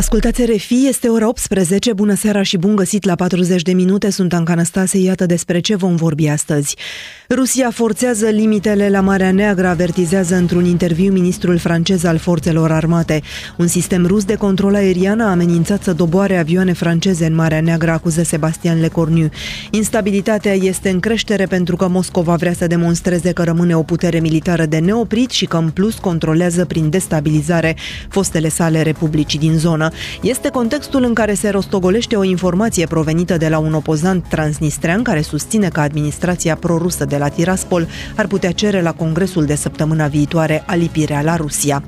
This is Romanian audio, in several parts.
Ascultați RFI, este ora 18, bună seara și bun găsit la 40 de minute, sunt Anca Năstase, iată despre ce vom vorbi astăzi. Rusia forțează limitele la Marea Neagră, avertizează într-un interviu ministrul francez al forțelor armate. Un sistem rus de control aerian a amenințat să doboare avioane franceze în Marea Neagră, acuză Sebastian Lecornu. Instabilitatea este în creștere pentru că Moscova vrea să demonstreze că rămâne o putere militară de neoprit și că în plus controlează prin destabilizare fostele sale republici din zonă. Este contextul în care se rostogolește o informație provenită de la un opozant transnistrean care susține că administrația prorusă de la Tiraspol ar putea cere la Congresul de săptămâna viitoare alipirea la Rusia.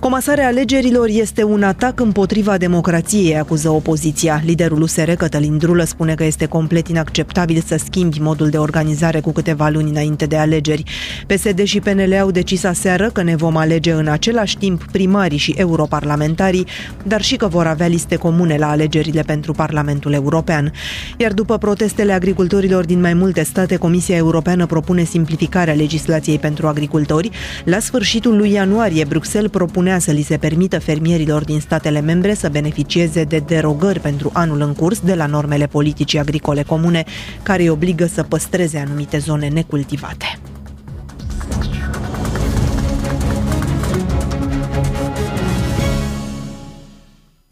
Comasarea alegerilor este un atac împotriva democrației, acuză opoziția. Liderul USR, Cătălin Drulă, spune că este complet inacceptabil să schimbi modul de organizare cu câteva luni înainte de alegeri. PSD și PNL au decis aseară că ne vom alege în același timp primarii și europarlamentarii, dar și că vor avea liste comune la alegerile pentru Parlamentul European. Iar după protestele agricultorilor din mai multe state, Comisia Europeană propune simplificarea legislației pentru agricultori. La sfârșitul lui ianuarie, Bruxelles propune să li se permită fermierilor din statele membre să beneficieze de derogări pentru anul în curs de la normele politicii agricole comune, care îi obligă să păstreze anumite zone necultivate.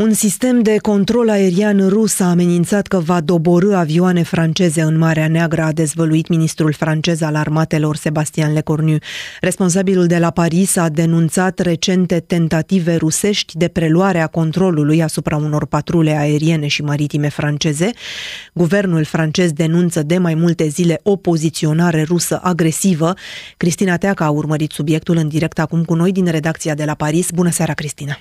Un sistem de control aerian rus a amenințat că va doborî avioane franceze în Marea Neagră, a dezvăluit ministrul francez al armatelor Sebastian Lecornu. Responsabilul de la Paris a denunțat recente tentative rusești de preluare a controlului asupra unor patrule aeriene și maritime franceze. Guvernul francez denunță de mai multe zile o poziționare rusă agresivă. Cristina Teaca a urmărit subiectul în direct acum cu noi din redacția de la Paris. Bună seara, Cristina!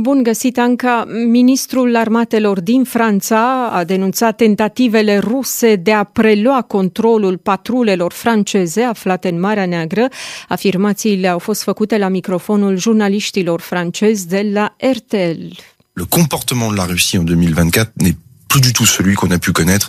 Bun găsit, Anca. Ministrul armatelor din Franța a denunțat tentativele ruse de a prelua controlul patrulelor franceze aflate în Marea Neagră. Afirmațiile au fost făcute la microfonul jurnaliștilor francezi de la RTL. Le comportement de la Russie en 2024 n'est plus du tout celui qu'on a pu connaître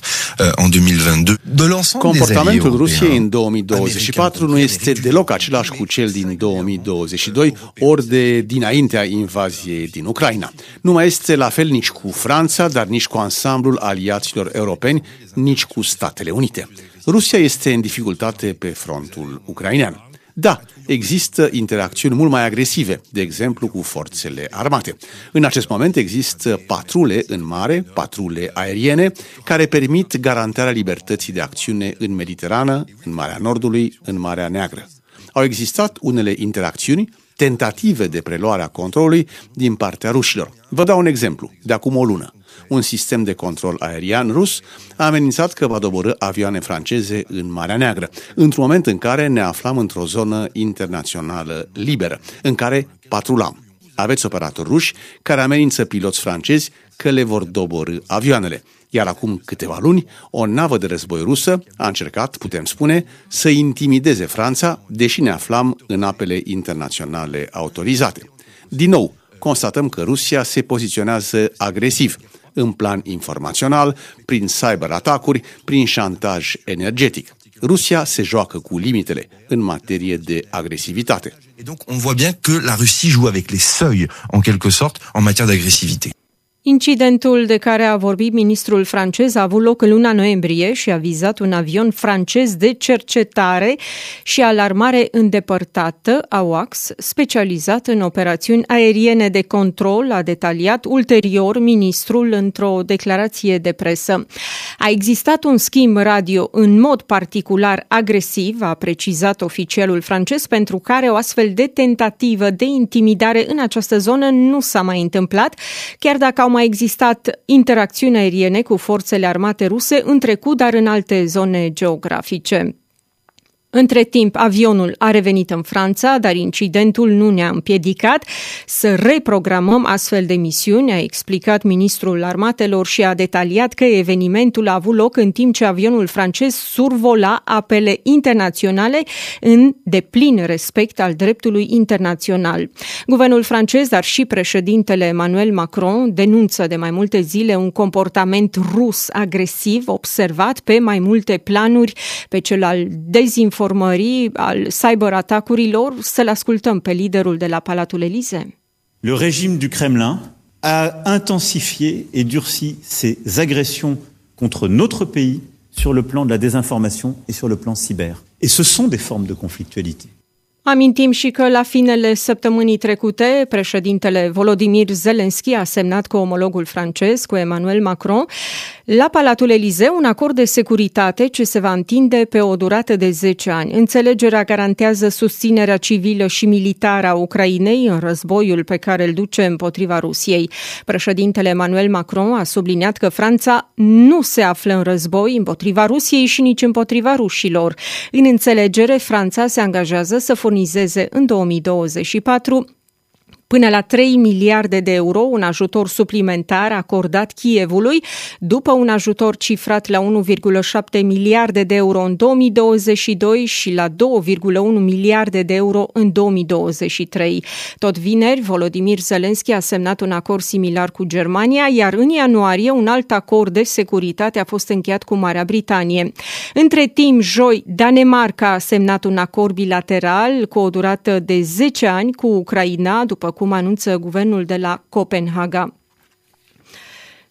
en 2022. Comportamentul Rusiei în 2024 nu este deloc același cu cel din 2022, ori de dinaintea invaziei din Ucraina. Nu mai este la fel nici cu Franța, dar nici cu ansamblul aliaților europeni, nici cu Statele Unite. Rusia este în dificultate pe frontul ucrainean. Da, există interacțiuni mult mai agresive, de exemplu cu forțele armate. În acest moment există patrule în mare, patrule aeriene, care permit garantarea libertății de acțiune în Mediterană, în Marea Nordului, în Marea Neagră. Au existat unele interacțiuni, tentative de preluare a controlului din partea rușilor. Vă dau un exemplu, de acum o lună. Un sistem de control aerian rus a amenințat că va doborî avioane franceze în Marea Neagră, într-un moment în care ne aflam într-o zonă internațională liberă, în care patrulam. Aveți operatori ruși care amenință piloți francezi că le vor doborî avioanele. Iar acum câteva luni, o navă de război rusă a încercat, putem spune, să intimideze Franța, deși ne aflam în apele internaționale autorizate. Din nou, constatăm că Rusia se poziționează agresiv, în plan informațional, prin cyberatacuri, prin șantaj energetic. Rusia se joacă cu limitele în materie de agresivitate. Et donc on voit bien que la Russie joue avec les seuils en quelque sorte en matière d'agressivité. Incidentul de care a vorbit ministrul francez a avut loc în luna noiembrie și a vizat un avion francez de cercetare și alarmare îndepărtată, AWACS, specializat în operațiuni aeriene de control, a detaliat ulterior ministrul într-o declarație de presă. A existat un schimb radio în mod particular agresiv, a precizat oficialul francez, pentru care o astfel de tentativă de intimidare în această zonă nu s-a mai întâmplat, chiar dacă au mai existat interacțiuni aeriene cu forțele armate ruse în trecut, dar în alte zone geografice. Între timp, avionul a revenit în Franța, dar incidentul nu ne-a împiedicat să reprogramăm astfel de misiuni, a explicat ministrul armatelor și a detaliat că evenimentul a avut loc în timp ce avionul francez survola apele internaționale în deplin respect al dreptului internațional. Guvernul francez, dar și președintele Emmanuel Macron denunță de mai multe zile un comportament rus agresiv observat pe mai multe planuri, pe cel al dezinformării, al cyberatacurilor. Să-l ascultăm pe liderul de la Palatul Elise. Le régime du Kremlin a intensifié et durci ses agressions contre notre pays sur le plan de la désinformation et sur le plan cyber. Et ce sont des formes de conflictualité. Amintim și că la finele săptămânii trecute, președintele Volodymyr Zelenski a semnat cu omologul francez, cu Emmanuel Macron, la Palatul Elise, un acord de securitate ce se va întinde pe o durată de 10 ani. Înțelegerea garantează susținerea civilă și militară a Ucrainei în războiul pe care îl duce împotriva Rusiei. Președintele Emmanuel Macron a subliniat că Franța nu se află în război împotriva Rusiei și nici împotriva rușilor. În înțelegere, Franța se angajează să furnizeze în 2024 până la 3 miliarde de euro un ajutor suplimentar acordat Kievului, după un ajutor cifrat la 1,7 miliarde de euro în 2022 și la 2,1 miliarde de euro în 2023. Tot vineri, Volodymyr Zelenski a semnat un acord similar cu Germania, iar în ianuarie un alt acord de securitate a fost încheiat cu Marea Britanie. Între timp, joi, Danemarca a semnat un acord bilateral cu o durată de 10 ani cu Ucraina, după cum anunță guvernul de la Copenhaga.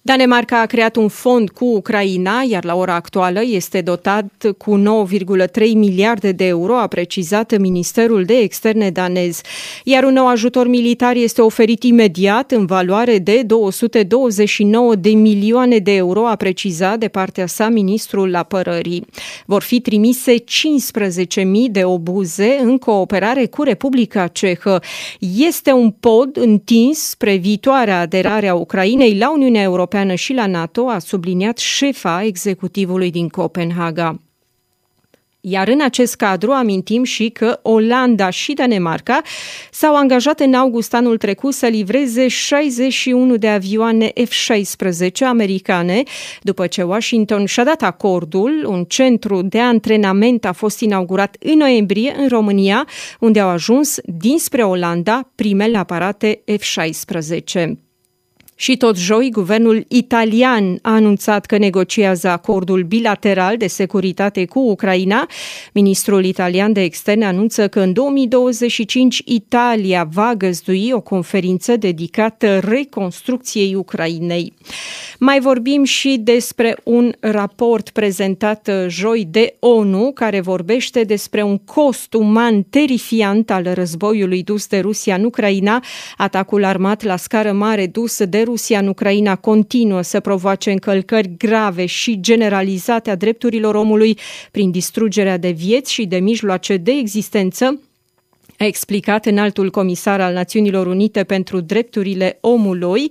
Danemarca a creat un fond cu Ucraina, iar la ora actuală este dotat cu 9,3 miliarde de euro, a precizat Ministerul de Externe danez. Iar un nou ajutor militar este oferit imediat în valoare de 229 de milioane de euro, a precizat de partea sa ministrul apărării. Vor fi trimise 15.000 de obuze în cooperare cu Republica Cehă. Este un pod întins spre viitoarea aderare a Ucrainei la Uniunea Europeană și la NATO, a subliniat șefa executivului din Copenhaga. Iar în acest cadru amintim și că Olanda și Danemarca s-au angajat în august anul trecut să livreze 61 de avioane F-16 americane, după ce Washington și-a dat acordul. Un centru de antrenament a fost inaugurat în noiembrie în România, unde au ajuns dinspre Olanda primele aparate F-16. Și tot joi, guvernul italian a anunțat că negociază acordul bilateral de securitate cu Ucraina. Ministrul italian de externe anunță că în 2025 Italia va găzdui o conferință dedicată reconstrucției Ucrainei. Mai vorbim și despre un raport prezentat joi de ONU, care vorbește despre un cost uman terifiant al războiului dus de Rusia în Ucraina. Atacul armat la scară mare dus de Rusia în Ucraina continuă să provoace încălcări grave și generalizate a drepturilor omului prin distrugerea de vieți și de mijloace de existență, a explicat înaltul comisar al Națiunilor Unite pentru Drepturile Omului.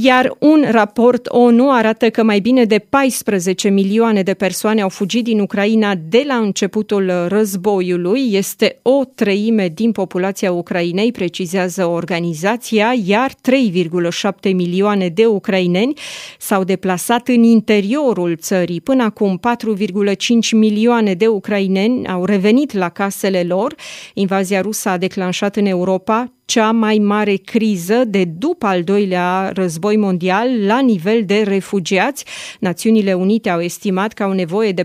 Iar un raport ONU arată că mai bine de 14 milioane de persoane au fugit din Ucraina de la începutul războiului. Este o treime din populația Ucrainei, precizează organizația, iar 3,7 milioane de ucraineni s-au deplasat în interiorul țării. Până acum, 4,5 milioane de ucraineni au revenit la casele lor. Invazia rusă a declanșat în Europa cea mai mare criză de după al doilea război mondial la nivel de refugiați. Națiunile Unite au estimat că au nevoie de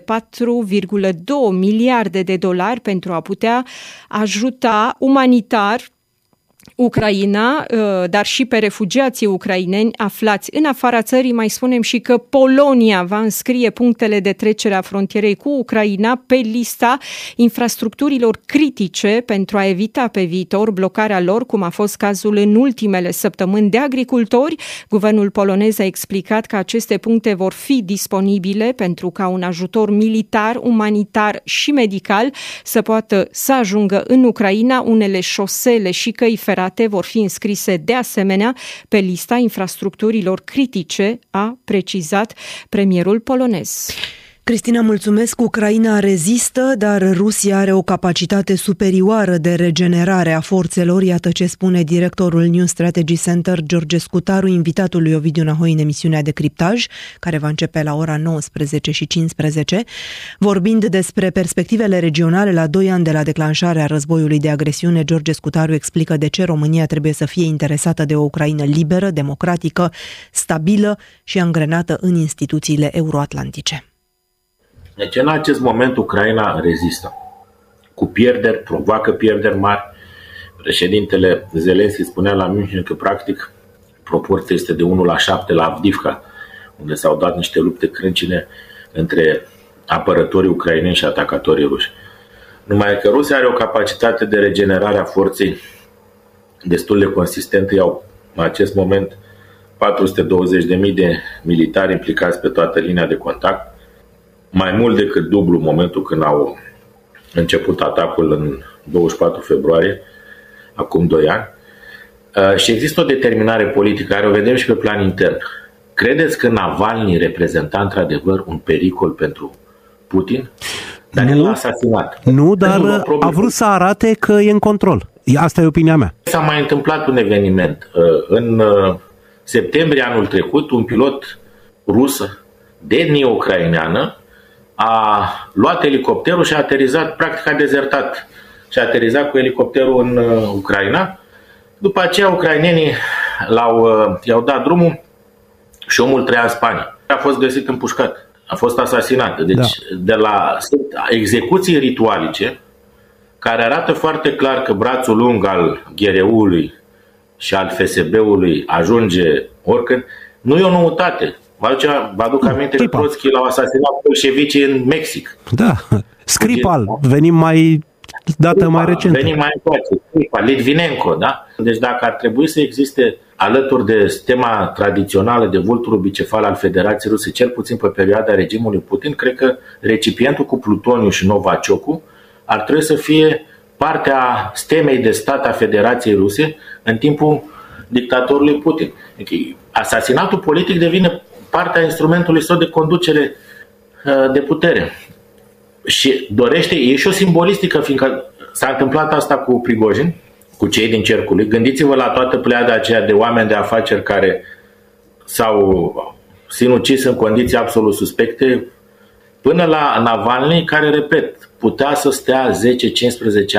4,2 miliarde de dolari pentru a putea ajuta umanitar Ucraina, dar și pe refugiații ucraineni aflați în afara țării. Mai spunem și că Polonia va înscrie punctele de trecere a frontierei cu Ucraina pe lista infrastructurilor critice pentru a evita pe viitor blocarea lor, cum a fost cazul în ultimele săptămâni de agricultori. Guvernul polonez a explicat că aceste puncte vor fi disponibile pentru ca un ajutor militar, umanitar și medical să poată să ajungă în Ucraina. Unele șosele și căi ferate vor fi înscrise de asemenea pe lista infrastructurilor critice, a precizat premierul polonez. Cristina, mulțumesc. Ucraina rezistă, dar Rusia are o capacitate superioară de regenerare a forțelor. Iată ce spune directorul New Strategy Center, George Scutaru, invitatul lui Ovidiu Nahoi în emisiunea de criptaj, care va începe la ora 19:15, vorbind despre perspectivele regionale la 2 ani de la declanșarea războiului de agresiune. George Scutaru explică de ce România trebuie să fie interesată de o Ucraina liberă, democratică, stabilă și angrenată în instituțiile euroatlantice. Deci în acest moment Ucraina rezistă. Cu pierderi, provoacă pierderi mari. Președintele Zelenski spunea la München că practic proporția este de 1-7 la Avdivka, unde s-au dat niște lupte crâncine între apărătorii ucraineni și atacatorii ruși. Numai că Rusia are o capacitate de regenerare a forței destul de consistentă. Iau în acest moment 420.000 de militari implicați pe toată linia de contact, mai mult decât dublu momentul când au început atacul în 24 februarie, acum 2 ani. Și există o determinare politică, care o vedem și pe plan intern. Credeți că Navalny reprezenta într-adevăr un pericol pentru Putin? Dar nu, el l-a asasinat. Nu, dar a vrut să arate că e în control. Asta e opinia mea. S-a mai întâmplat un eveniment. În septembrie anul trecut, un pilot rus de etnie ucraineană a luat elicopterul și a aterizat, practic a dezertat și a aterizat cu elicopterul în Ucraina. După aceea ucrainenii i-au dat drumul și omul trăia în Spania. A fost găsit împușcat, a fost asasinat. Deci da. De la execuții ritualice care arată foarte clar că brațul lung al GRU-ului și al FSB-ului ajunge oricând, nu e o noutate. Vă aduc aminte că Trotsky l-au asasinat bolșevicii în Mexic. Da, Skripal, venim mai dată Skripal, mai recent. Venim mai încoace, Skripal, Litvinenko, da? Deci dacă ar trebui să existe alături de tema tradițională de vulturul bicefal al Federației Ruse, cel puțin pe perioada regimului Putin, cred că recipientul cu plutoniu și Novaciocul ar trebui să fie partea stemei de stat a Federației Ruse în timpul dictatorului Putin. Asasinatul politic devine partea instrumentului său de conducere de putere. Și dorește, e și o simbolistică, fiindcă s-a întâmplat asta cu Prigojin, cu cei din cercul lui. Gândiți-vă la toată pleada aceea de oameni de afaceri care s-au sinucis în condiții absolut suspecte, până la Navalny, care, repet, putea să stea 10-15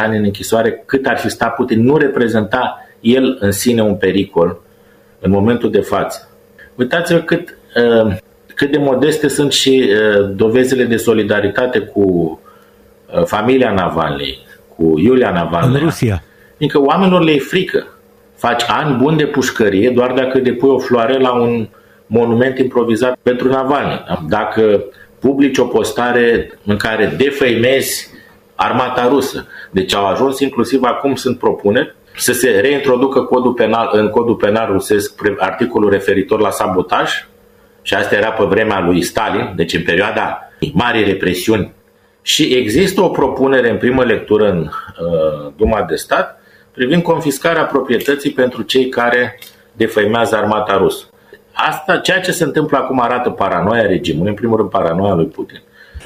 ani în închisoare, cât ar fi stat Putin, nu reprezenta el în sine un pericol în momentul de față. Uitați-vă cât de modeste sunt și dovezile de solidaritate cu familia Navalny, cu Iulia Navalny. În Rusia. Adică oamenilor le e frică. Faci ani buni de pușcărie doar dacă depui o floare la un monument improvizat pentru Navalny. Dacă publici o postare în care defăimezi armata rusă. Deci au ajuns inclusiv acum, sunt propuneri, să se reintroducă în codul penal rusesc articolul referitor la sabotaj, și asta era pe vremea lui Stalin, deci în perioada marii represiuni. Și există o propunere în primă lectură în Duma de Stat privind confiscarea proprietății pentru cei care defăimează armata rusă. Asta, ceea ce se întâmplă acum arată paranoia regimului, în primul rând paranoia lui Putin.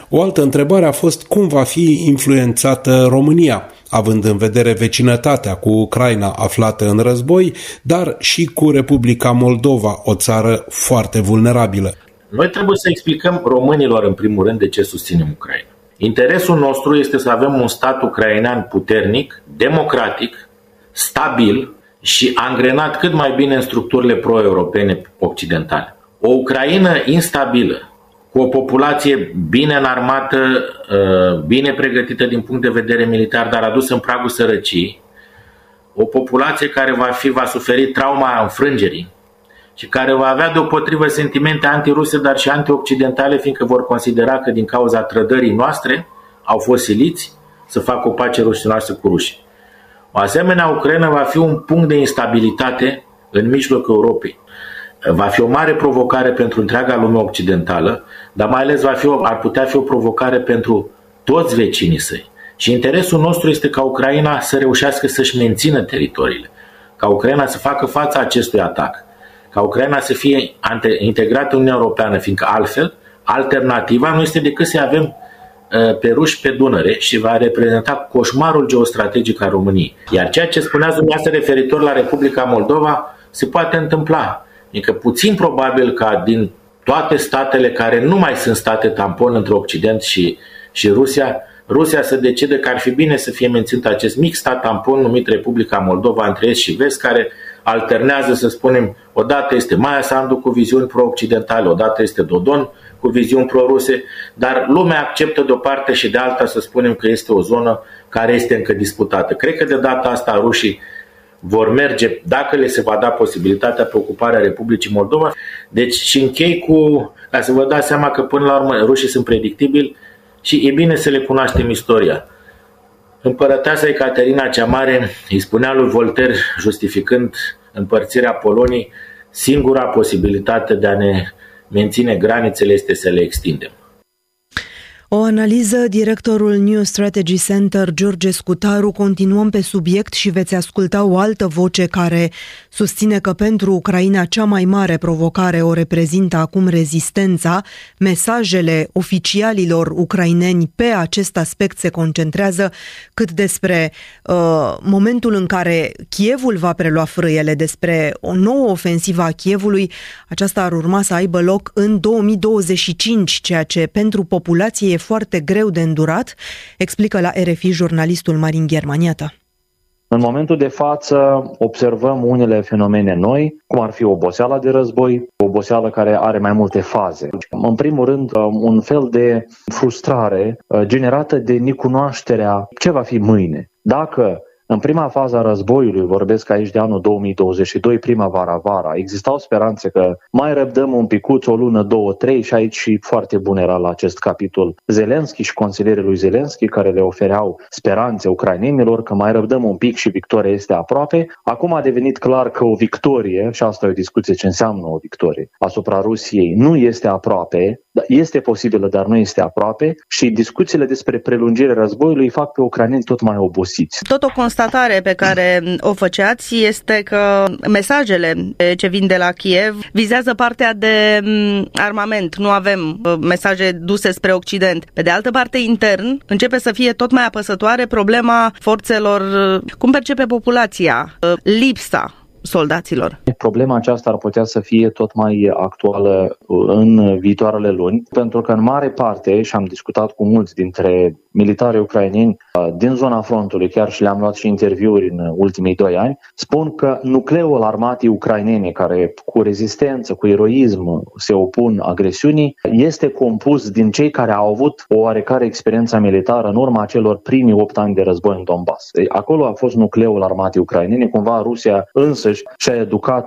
O altă întrebare a fost cum va fi influențată România, având în vedere vecinătatea cu Ucraina aflată în război, dar și cu Republica Moldova, o țară foarte vulnerabilă. Noi trebuie să explicăm românilor, în primul rând, de ce susținem Ucraina. Interesul nostru este să avem un stat ucrainean puternic, democratic, stabil și angrenat cât mai bine în structurile pro-europene occidentale. O Ucraina instabilă, cu o populație bine înarmată, bine pregătită din punct de vedere militar, dar adusă în pragul sărăciei, o populație care va suferi trauma înfrângerii și care va avea deopotrivă sentimente antiruse, dar și antioccidentale, fiindcă vor considera că din cauza trădării noastre au fost siliți să facă o pace rușinoasă cu rușii. O asemenea Ucraina va fi un punct de instabilitate în mijlocul Europei. Va fi o mare provocare pentru întreaga lume occidentală, dar mai ales ar putea fi o provocare pentru toți vecinii săi. Și interesul nostru este ca Ucraina să reușească să-și mențină teritoriile, ca Ucraina să facă fața acestui atac, ca Ucraina să fie integrată în Uniunea Europeană, fiindcă altfel, alternativa nu este decât să avem pe ruși pe Dunăre și va reprezenta coșmarul geostrategic al României. Iar ceea ce spuneați dumneavoastră referitor la Republica Moldova se poate întâmpla. Adică puțin probabil ca din toate statele care nu mai sunt state tampon între Occident și Rusia să decide că ar fi bine să fie menținut acest mic stat tampon numit Republica Moldova între Est și Vest, care alternează, să spunem, odată este Maia Sandu cu viziuni pro-occidentale, odată este Dodon cu viziuni pro-ruse, dar lumea acceptă de o parte și de alta, să spunem, că este o zonă care este încă disputată. Cred că de data asta rușii vor merge, dacă le se va da posibilitatea, pe ocuparea Republicii Moldova. Deci și închei cu, ca să vă dați seama că până la urmă rușii sunt predictibili și e bine să le cunoaștem istoria. Împărăteasa Ecaterina cea Mare îi spunea lui Voltaire, justificând împărțirea Poloniei, singura posibilitate de a ne menține granițele este să le extindem. O analiză, directorul New Strategy Center, George Scutaru. Continuăm pe subiect și veți asculta o altă voce care susține că pentru Ucraina cea mai mare provocare o reprezintă acum rezistența. Mesajele oficialilor ucraineni pe acest aspect se concentrează, cât despre momentul în care Kievul va prelua frâiele, despre o nouă ofensivă a Kievului. Aceasta ar urma să aibă loc în 2025, ceea ce pentru populație e foarte greu de îndurat, explică la RFI jurnalistul Marin Ghermanieta. În momentul de față observăm unele fenomene noi, cum ar fi oboseala de război, oboseală care are mai multe faze. În primul rând, un fel de frustrare generată de necunoașterea ce va fi mâine. Dacă în prima fază a războiului, vorbesc aici de anul 2022, primăvara-vara, existau speranțe că mai răbdăm un picuț, o lună, două, trei, și aici și foarte bun era la acest capitol Zelenski și consilierii lui Zelenski, care le ofereau speranțe ucrainenilor că mai răbdăm un pic și victoria este aproape. Acum a devenit clar că o victorie, și asta e o discuție ce înseamnă o victorie, asupra Rusiei nu este aproape, este posibilă, dar nu este aproape, și discuțiile despre prelungirea războiului fac pe ucraineni tot mai obosiți. Tot o constatare pe care o făceați este că mesajele ce vin de la Kiev vizează partea de armament. Nu avem mesaje duse spre Occident. Pe de altă parte, intern, începe să fie tot mai apăsătoare problema forțelor. Cum percepe populația lipsa soldaților? Problema aceasta ar putea să fie tot mai actuală în viitoarele luni, pentru că în mare parte, și am discutat cu mulți dintre militarii ucraineni din zona frontului, chiar și le-am luat și interviuri în ultimii 2 ani, spun că nucleul armatei ucrainene, care cu rezistență, cu eroism se opun agresiunii, este compus din cei care au avut o oarecare experiență militară în urma celor primii 8 ani de război în Donbass. Acolo a fost nucleul armatei ucrainene, cumva Rusia însă și-a educat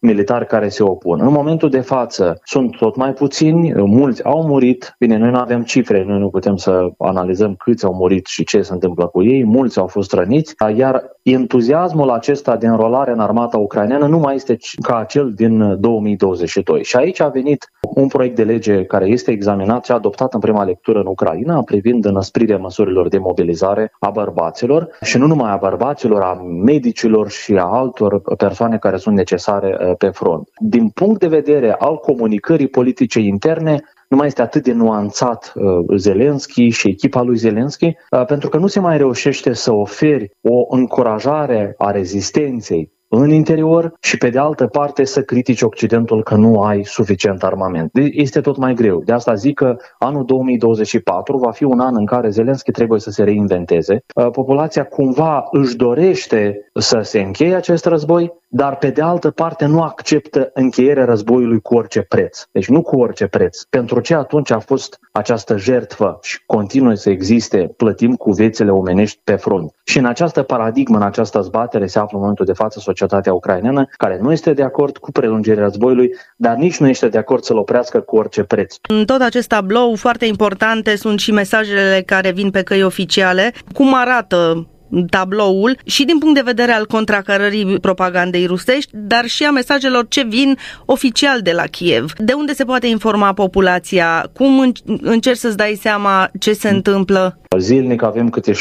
militari care se opun. În momentul de față sunt tot mai puțini, mulți au murit. Bine, noi nu avem cifre, noi nu putem să analizăm câți au murit și ce se întâmplă cu ei, mulți au fost răniți, iar entuziasmul acesta de înrolare în armata ucraineană nu mai este ca cel din 2022. Și aici a venit un proiect de lege care este examinat și adoptat în prima lectură în Ucraina, privind înăsprirea măsurilor de mobilizare a bărbaților, și nu numai a bărbaților, a medicilor și a altor persoane care sunt necesare pe front. Din punct de vedere al comunicării politice interne, nu mai este atât de nuanțat Zelenski și echipa lui Zelenski, pentru că nu se mai reușește să oferi o încurajare a rezistenței în interior și, pe de altă parte, să critici Occidentul că nu ai suficient armament. Este tot mai greu. De asta zic că anul 2024 va fi un an în care Zelenski trebuie să se reinventeze. Populația cumva își dorește să se încheie acest război, dar, pe de altă parte, nu acceptă încheierea războiului cu orice preț. Deci nu cu orice preț. Pentru ce atunci a fost această jertfă și continuă să existe, plătim cu viețile omenești pe front. Și în această paradigmă, în această zbatere, se află în momentul de față societatea ucraineană, care nu este de acord cu prelungirea războiului, dar nici nu este de acord să-l oprească cu orice preț. În tot acest tablou, foarte importante sunt și mesajele care vin pe căi oficiale. Cum arată tabloul și din punct de vedere al contracărării propagandei rusești, dar și a mesajelor ce vin oficial de la Kiev? De unde se poate informa populația? Cum încerci să-ți dai seama ce se întâmplă? Zilnic avem câte 7-8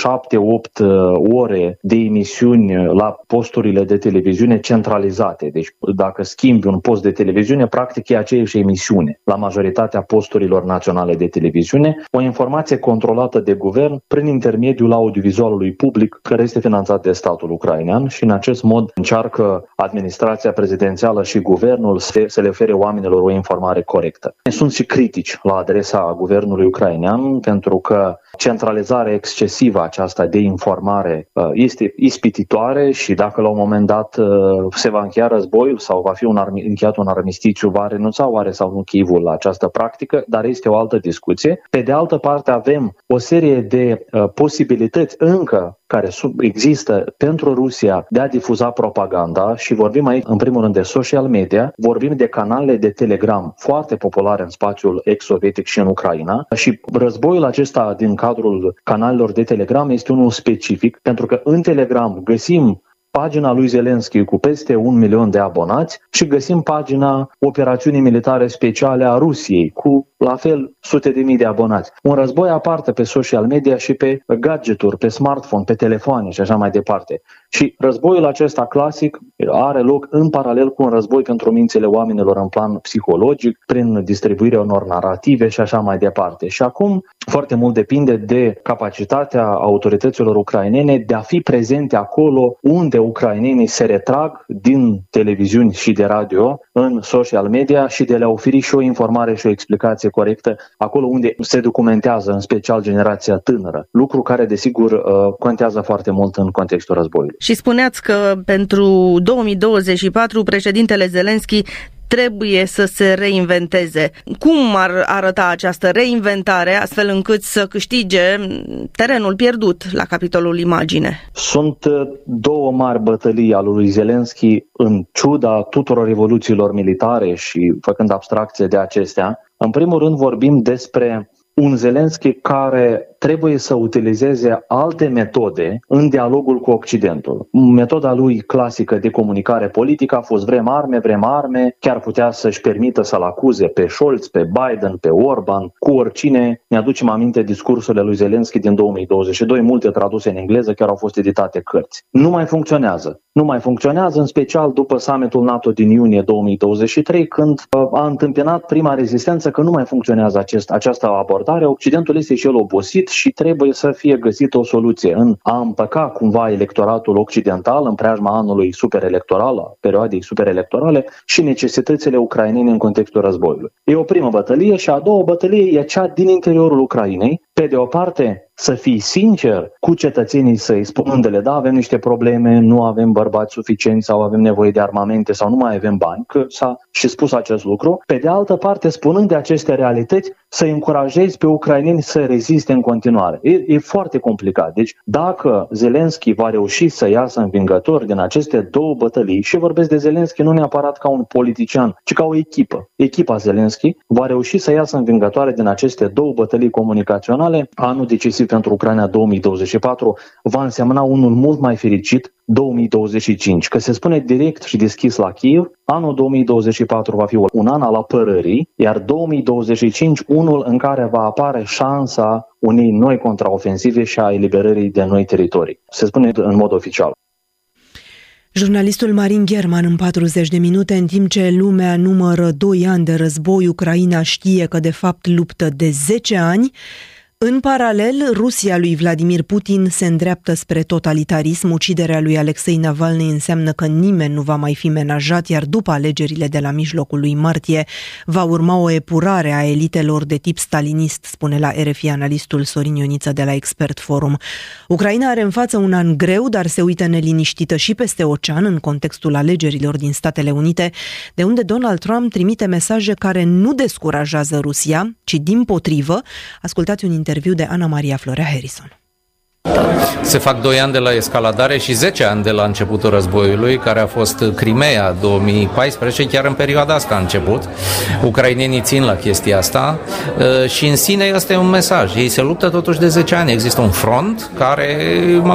ore de emisiuni la posturile de televiziune centralizate. Deci dacă schimbi un post de televiziune, practic e aceeași emisiune la majoritatea posturilor naționale de televiziune. O informație controlată de guvern prin intermediul audiovizualului public, care este finanțat de statul ucrainean, și în acest mod încearcă administrația prezidențială și guvernul să le ofere oamenilor o informare corectă. Sunt și critici la adresa guvernului ucrainean, pentru că Centralizarea excesivă aceasta de informare este ispititoare și dacă la un moment dat se va încheia războiul sau va fi încheiat un armistițiu, va renunța oare sau nu Kievul la această practică, dar este o altă discuție. Pe de altă parte avem o serie de posibilități încă care există pentru Rusia de a difuza propaganda și vorbim aici în primul rând de social media, vorbim de canalele de Telegram foarte populare în spațiul ex-sovietic și în Ucraina și războiul acesta din cadrul canalelor de Telegram este unul specific pentru că în Telegram găsim pagina lui Zelenski cu peste 1 milion de abonați și găsim pagina operațiunii militare speciale a Rusiei cu, la fel, sute de mii de abonați. Un război aparte pe social media și pe gadgeturi, pe smartphone, pe telefoane și așa mai departe. Și războiul acesta clasic are loc în paralel cu un război pentru mințile oamenilor în plan psihologic, prin distribuirea unor narrative și așa mai departe. Și acum foarte mult depinde de capacitatea autorităților ucrainene de a fi prezente acolo unde ucrainenii se retrag din televiziuni și de radio în social media și de a le oferi și o informare și o explicație corectă acolo unde se documentează în special generația tânără, lucru care desigur contează foarte mult în contextul războiului. Și spuneați că pentru 2024 președintele Zelenski trebuie să se reinventeze. Cum ar arăta această reinventare astfel încât să câștige terenul pierdut la capitolul imagine? Sunt două mari bătălii ale lui Zelenski în ciuda tuturor revoluțiilor militare și făcând abstracție de acestea. În primul rând vorbim despre un Zelenski care trebuie să utilizeze alte metode în dialogul cu Occidentul. Metoda lui clasică de comunicare politică a fost vrem arme, chiar putea să-și permită să-l acuze pe Scholz, pe Biden, pe Orban, cu oricine. Ne aducem aminte discursurile lui Zelenski din 2022, multe traduse în engleză, chiar au fost editate cărți. Nu mai funcționează, în special după summitul NATO din iunie 2023, când a întâmpinat prima rezistență că nu mai funcționează această abordare. Occidentul este și el obosit și trebuie să fie găsită o soluție în a împăca cumva electoratul occidental în preajma anului superelectoral, perioadei superelectorale și necesitățile ucrainene în contextul războiului. E o primă bătălie și a doua bătălie e cea din interiorul Ucrainei. Pe de o parte, să fii sincer cu cetățenii să-i spunându-le, da, avem niște probleme, nu avem bărbați suficienți sau avem nevoie de armamente sau nu mai avem bani, că s-a și spus acest lucru. Pe de altă parte, spunând de aceste realități, să-i încurajezi pe ucraineni să reziste în continuare. E foarte complicat. Deci, dacă Zelenski va reuși să iasă învingător din aceste două bătălii, și vorbesc de Zelenski nu neapărat ca un politician, ci ca o echipă. Echipa Zelenski va reuși să iasă învingătoare din aceste două bătălii comunicaționale. Anul decisiv pentru Ucraina 2024 va însemna unul mult mai fericit, 2025, că se spune direct și deschis la Kiev, anul 2024 va fi un an al apărării, iar 2025 unul în care va apare șansa unei noi contraofensive și a eliberării de noi teritorii. Se spune în mod oficial. Jurnalistul Marin Gherman în 40 de minute, în timp ce lumea numără 2 ani de război, Ucraina știe că de fapt luptă de 10 ani. În paralel, Rusia lui Vladimir Putin se îndreaptă spre totalitarism. Uciderea lui Alexei Navalny înseamnă că nimeni nu va mai fi menajat, iar după alegerile de la mijlocul lui martie va urma o epurare a elitelor de tip stalinist, spune la RFI analistul Sorin Ioniță de la Expert Forum. Ucraina are în față un an greu, dar se uită neliniștită și peste ocean în contextul alegerilor din Statele Unite, de unde Donald Trump trimite mesaje care nu descurajează Rusia, ci dimpotrivă. Ascultați un interviu de Ana Maria Florea Harrison. Se fac 2 ani de la escaladare și 10 ani de la începutul războiului, care a fost Crimea 2014, chiar în perioada asta a început. Ucrainenii țin la chestia asta și în sine ăsta e un mesaj. Ei se luptă totuși de 10 ani. Există un front care,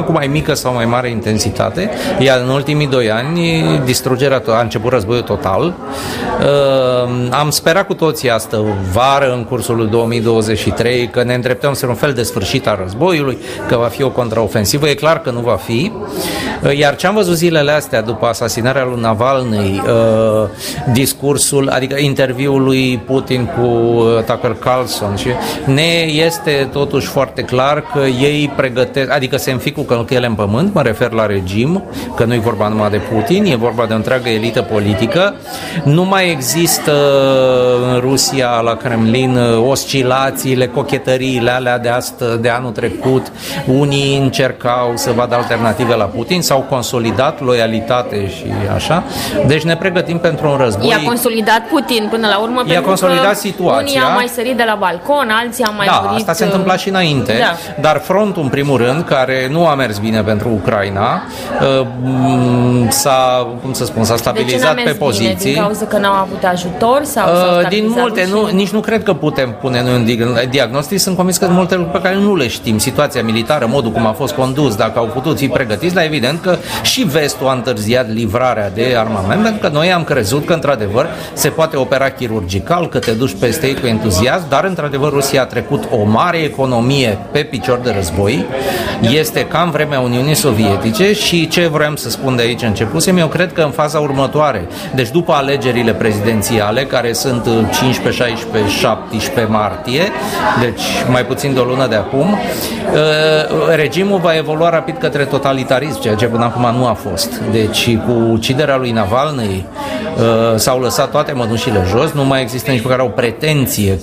cu mai mică sau mai mare intensitate, iar în ultimii 2 ani distrugerea a început războiul total. Am sperat cu toții astă vară, în cursul 2023, că ne îndreptăm spre un fel de sfârșit al războiului, că va fi o contraofensivă, e clar că nu va fi, Iar ce am văzut zilele astea după asasinarea lui Navalny, discursul, adică interviul lui Putin cu Tucker Carlson, și ne este totuși foarte clar că ei pregătesc, adică se înfic cu călcâiele în pământ, mă refer la regim, că nu e vorba numai de Putin, e vorba de o întreagă elită politică. Nu mai există în Rusia, la Kremlin, oscilațiile, cochetăriile alea de anul trecut. Unii încercau să vadă alternative la Putin, s-au consolidat loialitate și așa. Deci ne pregătim pentru un război. I-a consolidat Putin până la urmă, pentru că situația. Unii au mai sărit de la balcon, alții au mai murit. Asta se întâmpla și înainte, da. Dar frontul, în primul rând, care nu a mers bine pentru Ucraina, s-a stabilizat pe poziții. Bine? Din cauza că n-au avut ajutor? Sau din multe, nici nu cred că putem pune noi un diagnostic, sunt convins că sunt multe lucruri pe care nu le știm, situația militară, modul cum a fost condus, dacă au putut fi pregătiți, dar evident că și vestul a întârziat livrarea de armament, pentru că noi am crezut că într-adevăr se poate opera chirurgical, că te duci peste ei cu entuziasm, dar într-adevăr Rusia a trecut o mare economie pe picior de război, este cam vremea Uniunii Sovietice și ce vreau să spun de aici începusem, eu cred că în faza următoare, deci după alegerile prezidențiale, care sunt 15, 16, 17 martie, deci mai puțin de o lună de acum, regimul va evolua rapid către totalitarism, ceea ce până acum nu a fost. Deci cu uciderea lui Navalny s-au lăsat toate mădușile jos, nu mai există nici pe care au pretenție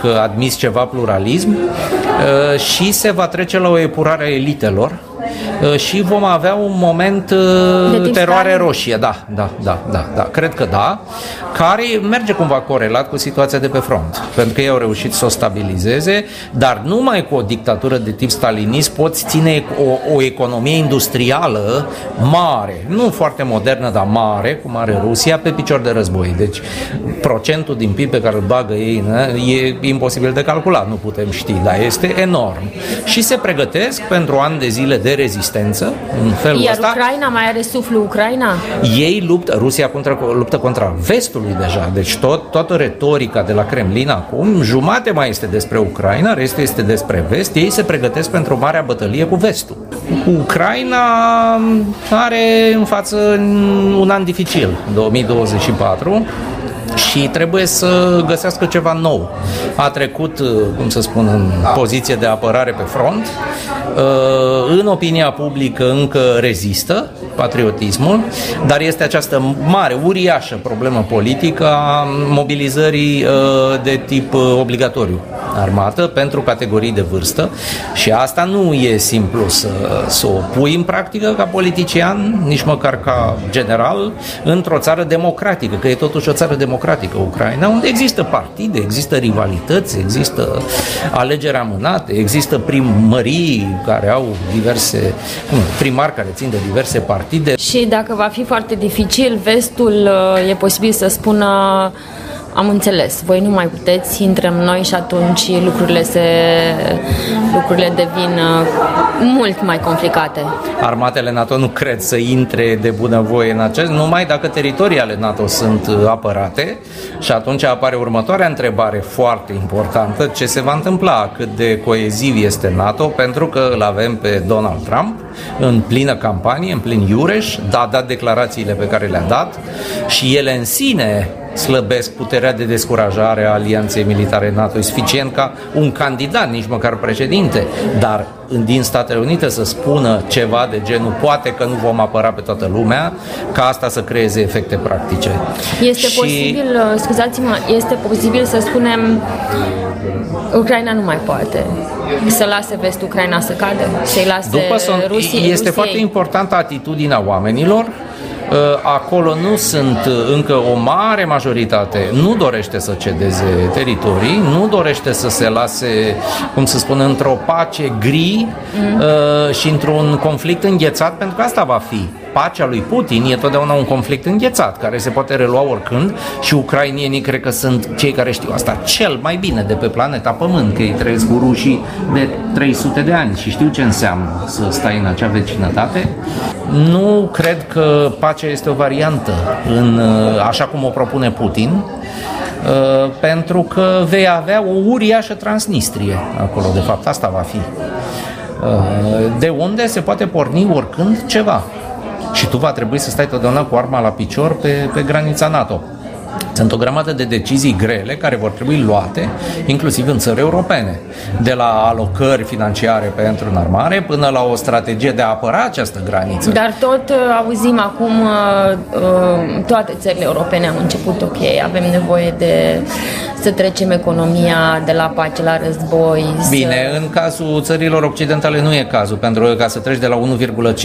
că admis ceva pluralism și se va trece la o epurare a elitelor și vom avea un moment teroare roșie, da, cred că da, care merge cumva corelat cu situația de pe front, pentru că ei au reușit să o stabilizeze, dar numai cu o dictatură de tip stalinist poți ține o economie industrială mare, nu foarte modernă, dar mare, cum are Rusia, pe picior de război. Deci procentul din PIB pe care îl bagă ei e imposibil de calculat, nu putem ști, dar este enorm. Și se pregătesc pentru ani de zile de rezistență, în felul ăsta. Iar Ucraina mai are suflu, Ucraina? Ei luptă, Rusia luptă contra vestului deja, deci toată retorica de la Kremlin acum, jumate mai este despre Ucraina, restul este despre vest, ei se pregătesc pentru o mare bătălie cu vestul. Ucraina are în față un an dificil, 2024, și trebuie să găsească ceva nou. A trecut, cum să spun, în poziție de apărare pe front. În opinia publică încă rezistă patriotismul, dar este această mare, uriașă problemă politică a mobilizării de tip obligatoriu armată pentru categorii de vârstă și asta nu e simplu să o pui în practică ca politician, nici măcar ca general, într-o țară democratică, că e totuși o țară democratică Ucraina, unde există partide, există rivalități, există alegeri amânate, există primării care au diverse primari care țin de diverse partide. Și dacă va fi foarte dificil, vestul e posibil să spună: am înțeles, voi nu mai puteți, intrăm noi, și atunci lucrurile devin mult mai complicate. Armatele NATO nu cred să intre de bunăvoie în acest, numai dacă teritoriile NATO sunt apărate și atunci apare următoarea întrebare foarte importantă, ce se va întâmpla, cât de coeziv este NATO, pentru că îl avem pe Donald Trump în plină campanie, în plin iureș, a dat declarațiile pe care le-a dat și ele în sine slăbesc puterea de descurajare a alianței militare NATO. E suficient ca un candidat, nici măcar președinte, dar din Statele Unite să spună ceva de genul poate că nu vom apăra pe toată lumea, ca asta să creeze efecte practice. Este posibil să spunem Ucraina nu mai poate să lase vestul Ucraina să cadă, să-i lase Rusiei. Este foarte importantă atitudinea oamenilor. Acolo nu sunt încă o mare majoritate, nu dorește să cedeze teritorii, nu dorește să se lase, cum să spun, într-o pace gri și într-un conflict înghețat, pentru că asta va fi. Pacea lui Putin e totdeauna un conflict înghețat, care se poate relua oricând și ucrainienii cred că sunt cei care știu asta cel mai bine de pe planeta Pământ, că ei trăiesc cu rușii de 300 de ani și știu ce înseamnă să stai în acea vecinătate. Nu cred că pacea este o variantă așa cum o propune Putin, pentru că vei avea o uriașă Transnistrie acolo, de fapt asta va fi. de unde se poate porni oricând ceva. Și tu va trebui să stai totdeauna cu arma la picior pe granița NATO. Sunt o grămadă de decizii grele care vor trebui luate, inclusiv în țări europene, de la alocări financiare pentru înarmare până la o strategie de a apăra această graniță. Dar tot auzim acum, toate țările europene au început, ok, avem nevoie să trecem economia de la pace la război. Bine, în cazul țărilor occidentale nu e cazul, pentru că ca să treci de la 1,5%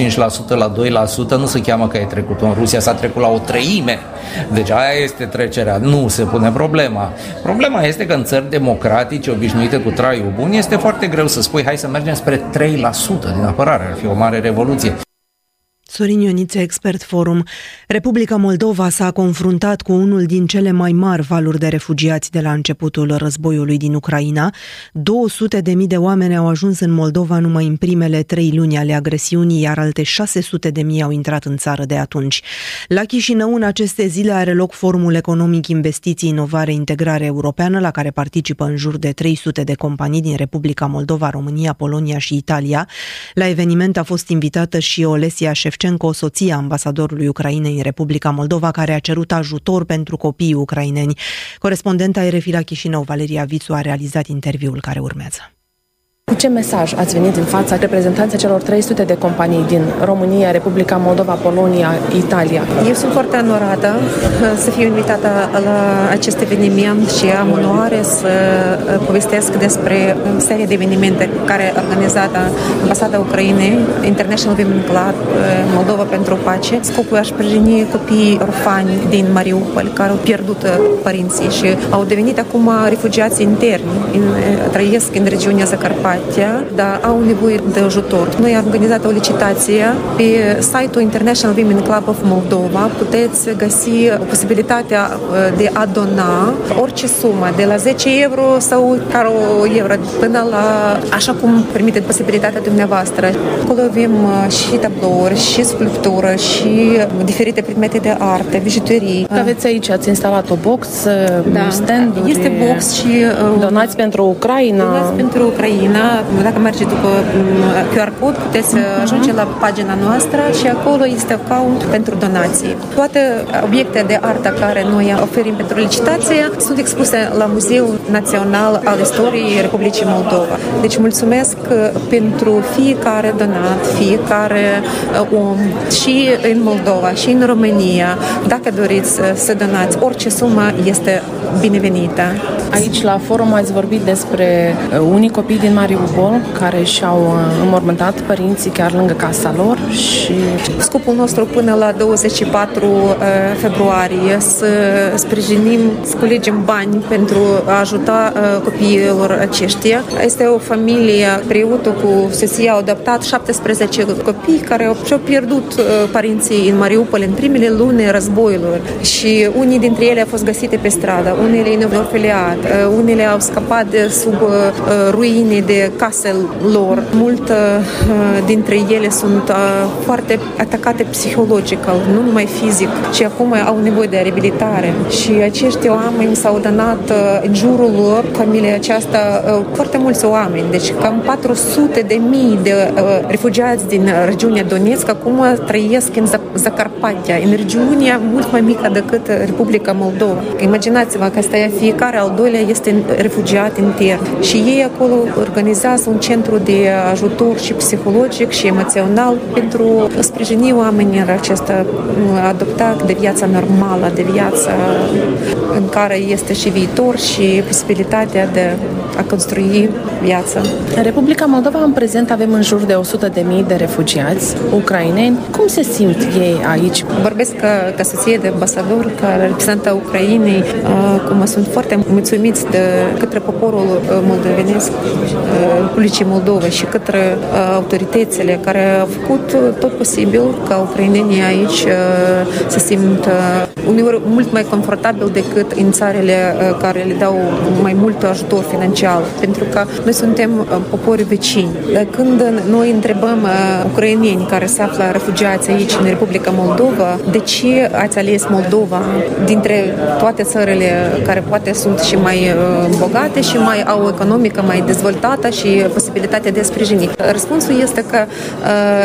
la 2% nu se cheamă că ai trecut. În Rusia s-a trecut la 1/3, deci aia este trecerea, nu se pune problema. Problema este că în țări democratice obișnuite cu traiul bun este foarte greu să spui hai să mergem spre 3% din apărare, ar fi o mare revoluție. Sorin Ioniță, Expert Forum. Republica Moldova s-a confruntat cu unul din cele mai mari valuri de refugiați de la începutul războiului din Ucraina. 200.000 de oameni au ajuns în Moldova numai în primele 3 luni ale agresiunii, iar alte 600.000 au intrat în țară de atunci. La Chișinău, în aceste zile, are loc Forumul Economic, Investiții, Inovare, Integrare Europeană, la care participă în jur de 300 de companii din Republica Moldova, România, Polonia și Italia. La eveniment a fost invitată și Olesia Șefcevici, soția ambasadorului Ucrainei în Republica Moldova, care a cerut ajutor pentru copiii ucraineni. Corespondenta RFI la Chișinău, Valeria Vițu, a realizat interviul care urmează. Cu ce mesaj ați venit în fața reprezentanței celor 300 de companii din România, Republica Moldova, Polonia, Italia? Eu sunt foarte onorată să fiu invitată la acest eveniment și am onoare să povestesc despre o serie de evenimente care a organizat Ambasada Ucrainei, International Women Club, Moldova pentru Pace. Scopul e a sprijini copiii orfani din Mariupol, care au pierdut părinții și au devenit acum refugiați interni, trăiesc în regiunea Zacarpatia. Dar au nevoie de ajutor. Noi am organizat o licitație pe site-ul International Women Club of Moldova. Puteți găsi posibilitatea de a dona orice sumă, de la 10 € sau chiar €1 până la, așa cum permite posibilitatea dumneavoastră. Acolo avem și tablouri, și sculptură, și diferite predmete de artă, bijuterii. Aveți aici, ați instalat o box, da, stand-uri. Este box și donați pentru Ucraina. Donați pentru Ucraina. Dacă merge după QR code, puteți ajunge la pagina noastră și acolo este account pentru donații. Toate obiectele de artă care noi oferim pentru licitație sunt expuse la Muzeul Național al Istoriei Republicii Moldova. Deci mulțumesc pentru fiecare donat, fiecare om și în Moldova, și în România. Dacă doriți să donați, orice sumă este binevenită. Aici la forum ați vorbit despre unii copii din Mariupol care și-au înmormântat părinții chiar lângă casa lor și... Scopul nostru până la 24 februarie să sprijinim, să culegem bani pentru a ajuta copiilor aceștia. Este o familie, preotul cu soția au adoptat 17 copii care și-au pierdut părinții în Mariupol în primele luni războiilor și unii dintre ele au fost găsite pe stradă, unele în orfeleat, unele au scăpat sub ruine de casele lor. Mult dintre ele sunt foarte atacate psihologic, nu numai fizic, ci acum au nevoie de reabilitare. Și acești oameni s-au donat în jurul lor, familia aceasta, foarte mulți oameni. Deci cam 400.000 de refugiați din regiunea Donetsk acum trăiesc în Zacarpatia, în regiunea mult mai mică decât Republica Moldova. Imaginați-vă că asta e fiecare al doilea este refugiat intern. Și ei acolo organizează un centru de ajutor și psihologic și emoțional pentru a sprijini oamenii aceasta adopta de viața normală, de viața în care este și viitor și posibilitatea de a construi viața. În Republica Moldova în prezent avem în jur de 100.000 de refugiați ucraineni. Cum se simt ei aici? Vorbesc ca soție de ambasador, ca reprezentantă Ucrainei, cum sunt foarte mulțumiți de către poporul moldovenesc, Republicii Moldova și către autoritățile care au făcut tot posibil ca ucrainenii aici se simt uneori mult mai confortabil decât în țările care le dau mai mult ajutor financiar, pentru că noi suntem popori vecini. Când noi întrebăm ucraineni care se află refugiați aici în Republica Moldova, de ce ați ales Moldova dintre toate țările care poate sunt și mai bogate și mai au economică mai dezvoltată și posibilitatea de a sprijini? Răspunsul este că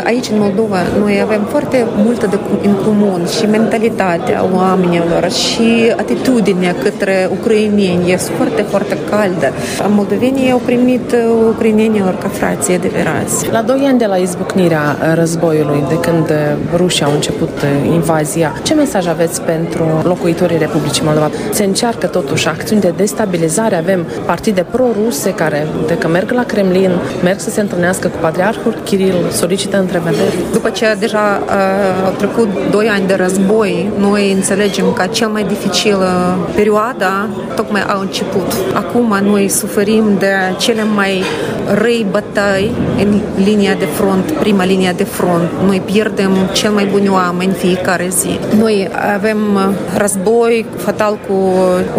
aici în Moldova noi avem foarte multe în comun și mentalitatea oamenilor și atitudinea către ucraineni este foarte, foarte caldă. Moldovenii au primit ucrainenilor ca frații adevărați. La 2 ani de la izbucnirea războiului, de când rușii au început invazia, ce mesaj aveți pentru locuitorii Republicii Moldova? Se încearcă totuși acțiuni de destabilizare, avem partide pro-ruse care, de că merg la Kremlin, merg să se întâlnească cu patriarhul Kiril, solicită întrevederi. După ce deja au trecut 2 ani de război, noi înțelegem că cea mai dificilă perioadă tocmai a început. Acum noi suferim de cele mai răi bătăi în linia de front, prima linie de front. Noi pierdem cel mai buni oameni fiecare zi. Noi avem război fatal cu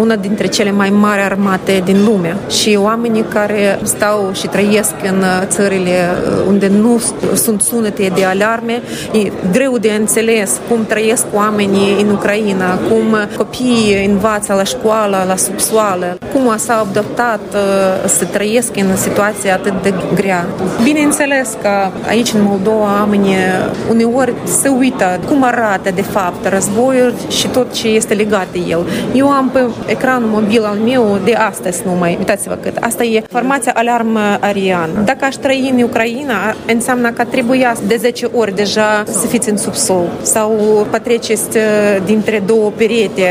una dintre cele mai mari armate din lume și oamenii care stau și trăiesc în țările unde nu sunt sunete de alarme, e greu de înțeles cum trăiesc oamenii în Ucraina, cum copiii învață la școală, la subsoală, cum s-au adaptat să trăiesc în situație atât de grea. Bineînțeles că aici în Moldova oamenii uneori se uită cum arată de fapt războiul și tot ce este legat de el. Eu am pe ecranul mobil al meu de astăzi numai, uitați-vă cât, asta e formația alarmă ariană. Dacă aș trăi în Ucraina, înseamnă că trebuia de 10 ori deja să fiți în subsol sau patreceți dintre două perete,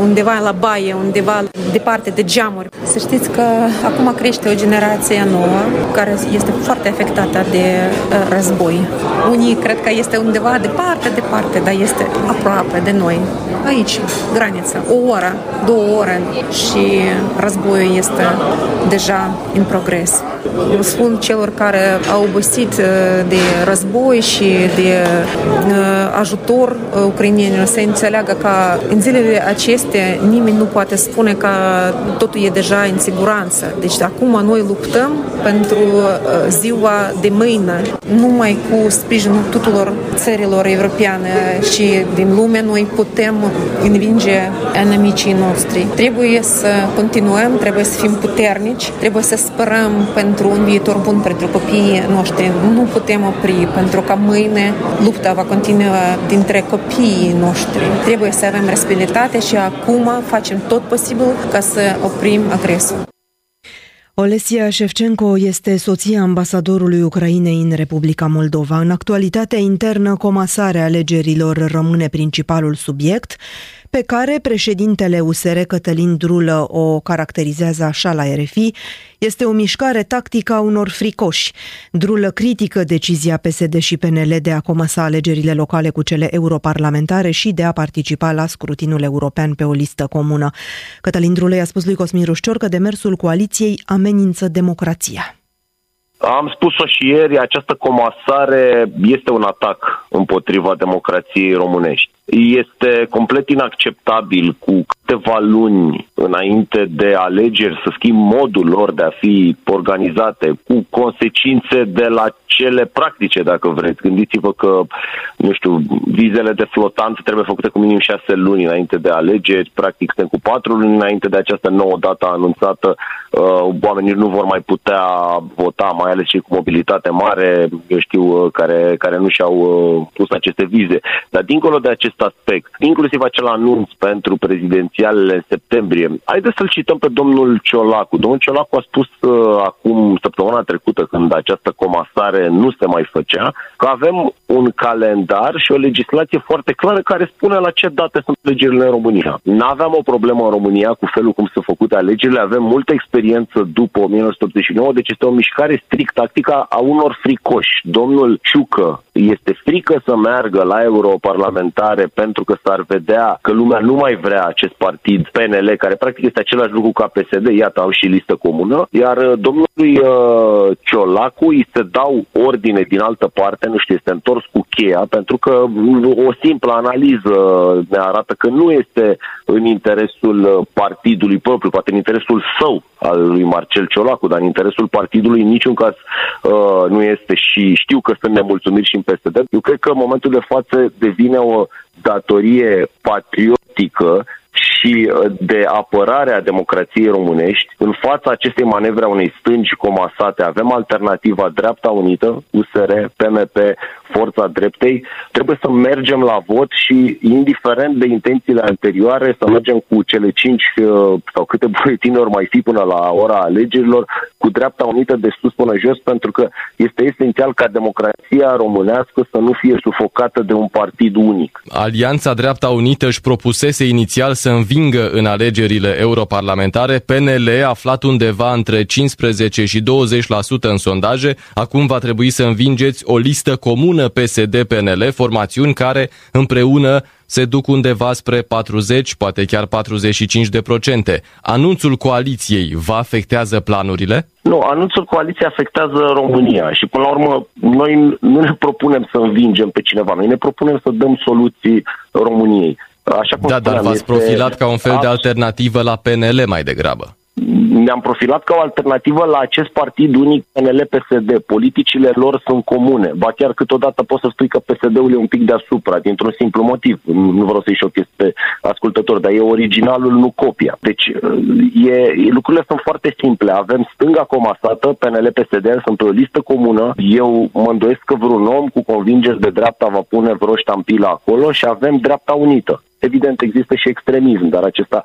undeva la baie, undeva departe de geamuri. Să știți că acum crește o generație nouă care este foarte afectată de război. Unii cred că este undeva departe, dar este aproape de noi. Aici, granița, 1 oră, 2 ore și războiul este deja în progres. Eu spun celor care au obosit de război și de ajutor ucrainenilor să înțeleagă că în zilele acestea nimeni nu poate spune că totul e deja în siguranță. Deci acum noi luptăm pentru ziua de mâine, numai cu sprijinul tuturor țărilor europeane și din lume noi putem învinge inimicii noștri. Trebuie să continuăm, trebuie să fim puternici, trebuie să sperăm pentru un viitor bun pentru copiii noștri. Nu putem opri, pentru că mâine lupta va continua dintre copiii noștri. Trebuie să avem responsabilitate și acum facem tot posibil ca să oprim agresorul. Olesia Shevchenko este soția ambasadorului Ucrainei în Republica Moldova. În actualitatea internă, comasarea alegerilor rămâne principalul subiect, pe care președintele USR Cătălin Drulă o caracterizează așa la RFI: este o mișcare tactică a unor fricoși. Drulă critică decizia PSD și PNL de a comasa alegerile locale cu cele europarlamentare și de a participa la scrutinul european pe o listă comună. Cătălin Drulă i-a spus lui Cosmin Rușcior că demersul coaliției amenință democrația. Am spus-o și ieri, această comasare este un atac împotriva democrației românești. Este complet inacceptabil cu câteva luni înainte de alegeri să schimb modul lor de a fi organizate, cu consecințe de la cele practice, dacă vreți. Gândiți-vă că, vizele de flotant trebuie făcute cu minim 6 luni înainte de alegeri, practic suntem cu 4 luni înainte de această nouă dată anunțată. Oamenii nu vor mai putea vota, mai ales cei cu mobilitate mare, care nu și-au pus aceste vize. Dar dincolo de acest aspect, inclusiv acel anunț pentru prezidențialele în septembrie, haideți să-l cităm pe domnul Ciolacu. Domnul Ciolacu a spus acum săptămâna trecută, când această comasare nu se mai făcea, că avem un calendar și o legislație foarte clară care spune la ce date sunt alegerile în România. N-aveam o problemă în România cu felul cum sunt făcute alegerile, avem multă experiență după 1989, deci este o mișcare strict tactică a unor fricoși. Domnul Ciucă este frică să meargă la europarlamentare pentru că s-ar vedea că lumea nu mai vrea acest partid PNL, care practic este același lucru ca PSD, iată, au și listă comună, iar domnului Ciolacu îi se dau ordine din altă parte, este întors cu Turcia, pentru că o simplă analiză ne arată că nu este în interesul partidului propriu, poate în interesul său, al lui Marcel Ciolacu, dar în interesul partidului în niciun caz nu este, și știu că sunt nemulțumiri și în PSD. Eu cred că în momentul de față devine o datorie patriotică și de apărare a democrației românești în fața acestei manevre a unei stângi comasate. Avem alternativa Dreapta Unită, USR, PMP, Forța Dreptei. Trebuie să mergem la vot și, indiferent de intențiile anterioare, să mergem cu cele 5 sau câte buletine ori mai fi până la ora alegerilor, cu Dreapta Unită de sus până jos, pentru că este esențial ca democrația românească să nu fie sufocată de un partid unic. Alianța Dreapta Unită își propusese inițial să învingă în alegerile europarlamentare PNL, aflat undeva între 15 și 20% în sondaje. Acum va trebui să învingeți o listă comună PSD-PNL, formațiuni care împreună se duc undeva spre 40, poate chiar 45%. Anunțul coaliției vă afectează planurile? Nu, anunțul coaliției afectează România și, până la urmă, noi nu ne propunem să învingem pe cineva, noi ne propunem să dăm soluții României. Așa cum dar v-ați profilat ca un fel de alternativă la PNL mai degrabă. Ne-am profilat ca o alternativă la acest partid unic PNL-PSD. Politicile lor sunt comune. Ba chiar câteodată poți să spui că PSD-ul e un pic deasupra, dintr-un simplu motiv. Nu vreau să-i șochesc pe ascultători, dar e originalul, nu copia. Deci lucrurile sunt foarte simple. Avem stânga comasată, PNL-PSD, sunt pe o listă comună. Eu mă îndoiesc că vreun om cu convingeri de dreapta va pune vreo ștampilă acolo și avem Dreapta Unită. Evident, există și extremism, dar acesta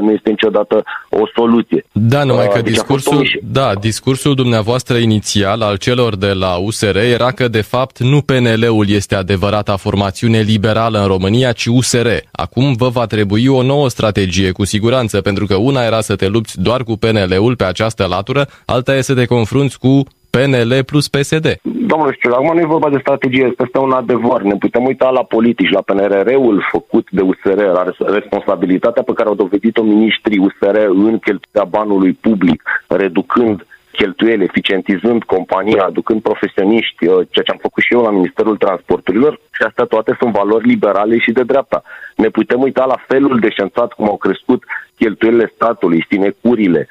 nu este niciodată o soluție. Da, numai că discursul dumneavoastră inițial al celor de la USR era că, de fapt, nu PNL-ul este adevărata formațiune liberală în România, ci USR. Acum vă va trebui o nouă strategie, cu siguranță, pentru că una era să te lupți doar cu PNL-ul pe această latură, alta e să te confrunți cu PNL plus PSD. Domnule Ciolacu, acum nu e vorba de strategie, este un adevăr. Ne putem uita la politici, la PNRR-ul făcut de USR, la responsabilitatea pe care au dovedit-o miniștrii USR în cheltuirea banului public, reducând cheltuieli, eficientizând compania, aducând profesioniști, ceea ce am făcut și eu la Ministerul Transporturilor, și astea toate sunt valori liberale și de dreapta. Ne putem uita la felul deșanțat cum au crescut cheltuielile statului, sinecurile.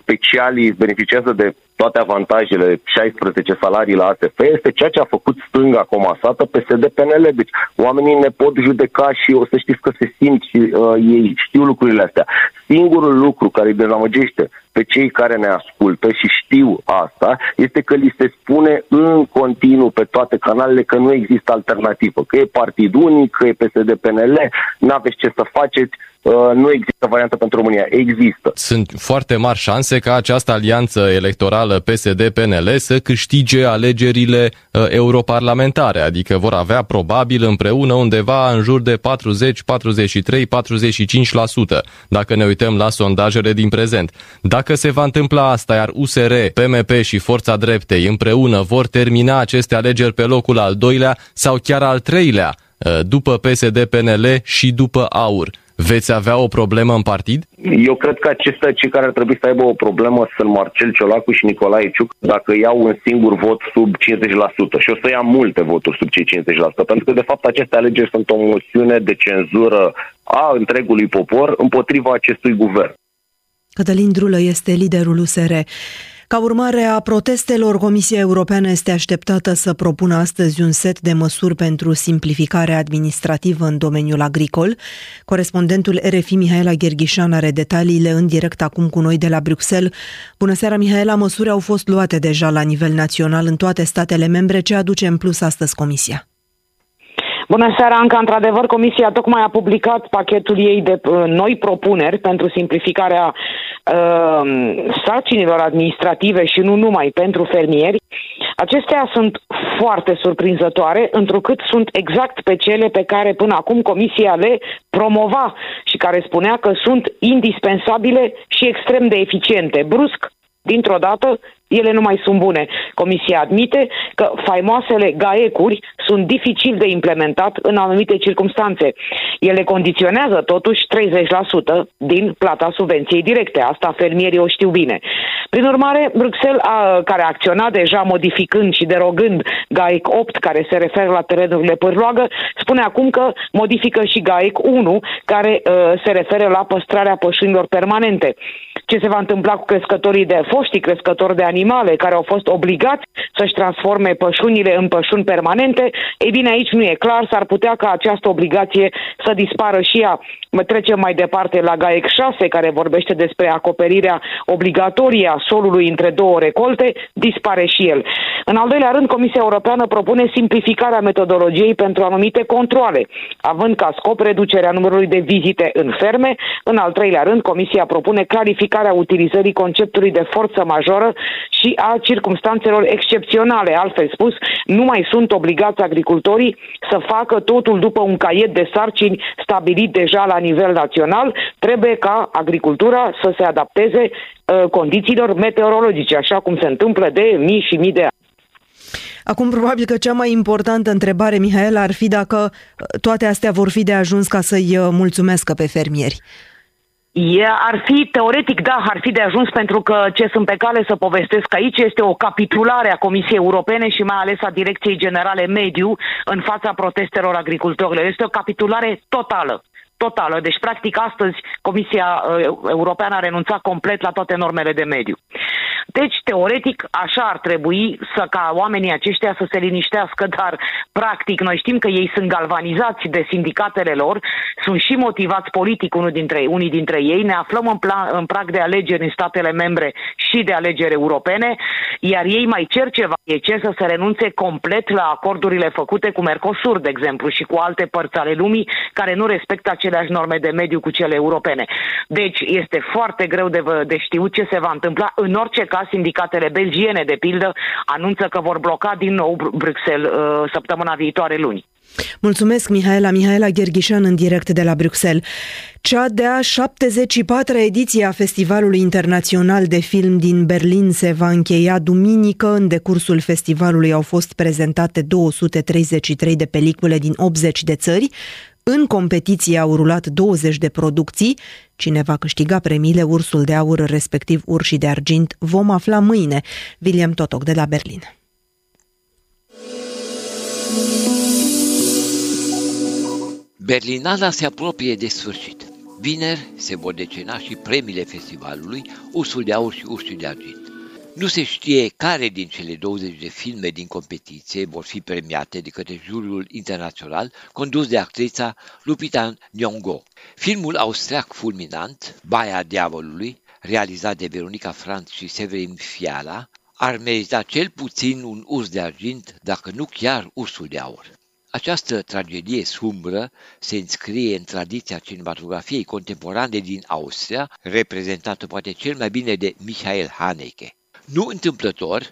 Specialii beneficiază de toate avantajele, 16 salarii la ASF, este ceea ce a făcut stânga comasată PSD-PNL. Deci oamenii ne pot judeca și o să știți că se simt și ei știu lucrurile astea. Singurul lucru care îi dezamăgește pe cei care ne ascultă și știu asta este că li se spune în continuu pe toate canalele că nu există alternativă, că e partid unic, că e PSD-PNL, n-aveți ce să faceți, nu există variantă pentru România. Există. Sunt foarte mari șanse ca această alianță electorală PSD-PNL să câștige alegerile europarlamentare, adică vor avea probabil împreună undeva în jur de 40, 43, 45%, dacă ne uităm la sondajele din prezent. Dacă se va întâmpla asta, iar USR, PMP și Forța Dreptei împreună vor termina aceste alegeri pe locul al doilea sau chiar al treilea, după PSD-PNL și după AUR, veți avea o problemă în partid? Eu cred că acestea, cei care ar trebui să aibă o problemă, sunt Marcel Ciolacu și Nicolae Ciuc, dacă iau un singur vot sub 50%. Și o să ia multe voturi sub cei 50%, pentru că, de fapt, aceste alegeri sunt o moțiune de cenzură a întregului popor împotriva acestui guvern. Cătălin Drulă este liderul USR. Ca urmare a protestelor, Comisia Europeană este așteptată să propună astăzi un set de măsuri pentru simplificare administrativă în domeniul agricol. Corespondentul RFI Mihaela Gherghișan are detaliile în direct acum cu noi de la Bruxelles. Bună seara, Mihaela! Măsuri au fost luate deja la nivel național în toate statele membre. Ce aduce în plus astăzi Comisia? Bună seara, Anca! Într-adevăr, Comisia tocmai a publicat pachetul ei de noi propuneri pentru simplificarea sarcinilor administrative și nu numai pentru fermieri. Acestea sunt foarte surprinzătoare, întrucât sunt exact pe cele pe care până acum Comisia le promova și care spunea că sunt indispensabile și extrem de eficiente. Brusc, Dintr-o dată, ele nu mai sunt bune. Comisia admite că faimoasele GAEC-uri sunt dificil de implementat în anumite circumstanțe. Ele condiționează totuși 30% din plata subvenției directe. Asta fermierii o știu bine. Prin urmare, Bruxelles, care a acționat deja modificând și derogând GAEC 8, care se referă la terenurile pârloagă, spune acum că modifică și GAEC 1, care se referă la păstrarea pășunilor permanente. Ce se va întâmpla cu foștii crescători de animale care au fost obligați să-și transforme pășunile în pășuni permanente? Ei bine, aici nu e clar, s-ar putea ca această obligație să dispară și ea. Trecem mai departe la GAEC 6, care vorbește despre acoperirea obligatorie a solului între două recolte, dispare și el. În al doilea rând, Comisia Europeană propune simplificarea metodologiei pentru anumite controale, având ca scop reducerea numărului de vizite în ferme. În al treilea rând, Comisia propune clarificarea utilizării conceptului de forță majoră și a circumstanțelor excepționale. Altfel spus, nu mai sunt obligați agricultorii să facă totul după un caiet de sarcini stabilit deja la nivel național. Trebuie ca agricultura să se adapteze condițiilor meteorologice, așa cum se întâmplă de mii și mii de ani. Acum, probabil că cea mai importantă întrebare, Mihail, ar fi dacă toate astea vor fi de ajuns ca să-i mulțumească pe fermieri. Ar fi, teoretic, da, ar fi de ajuns, pentru că ce sunt pe cale să povestesc aici este o capitulare a Comisiei Europene și mai ales a Direcției Generale Mediu în fața protestelor agricultorilor. Este o capitulare totală. Deci, practic, astăzi Comisia Europeană a renunțat complet la toate normele de mediu. Deci, teoretic, așa ar trebui ca oamenii aceștia să se liniștească, dar, practic, noi știm că ei sunt galvanizați de sindicatele lor, sunt și motivați politic unii dintre ei, ne aflăm în prag de alegeri în statele membre și de alegeri europene, iar ei mai cer ceva, ei cer să se renunțe complet la acordurile făcute cu Mercosur, de exemplu, și cu alte părți ale lumii care nu respectă aceleași norme de mediu cu cele europene. Deci, este foarte greu de știut ce se va întâmpla. În orice caz, sindicatele belgiene, de pildă, anunță că vor bloca din nou Bruxelles săptămâna viitoare, luni. Mulțumesc, Mihaela Gherghișan, în direct de la Bruxelles. Cea de-a 74-a ediție a Festivalului Internațional de Film din Berlin se va încheia duminică. În decursul festivalului au fost prezentate 233 de pelicule din 80 de țări. În competiție au rulat 20 de producții. Cine va câștiga premiile Ursul de Aur, respectiv Urșii de Argint, vom afla mâine. William Totoc de la Berlin. Berlinala se apropie de sfârșit. Vineri se vor decena și premiile festivalului Ursul de Aur și Urșii de Argint. Nu se știe care din cele 20 de filme din competiție vor fi premiate de către juriul internațional condus de actrița Lupita Nyong'o. Filmul austriac fulminant, Baia Diavolului, realizat de Veronica Franț și Severin Fiala, ar merita cel puțin un urs de argint, dacă nu chiar ursul de aur. Această tragedie sumbră se înscrie în tradiția cinematografiei contemporane din Austria, reprezentată poate cel mai bine de Michael Haneke. Nu întâmplător,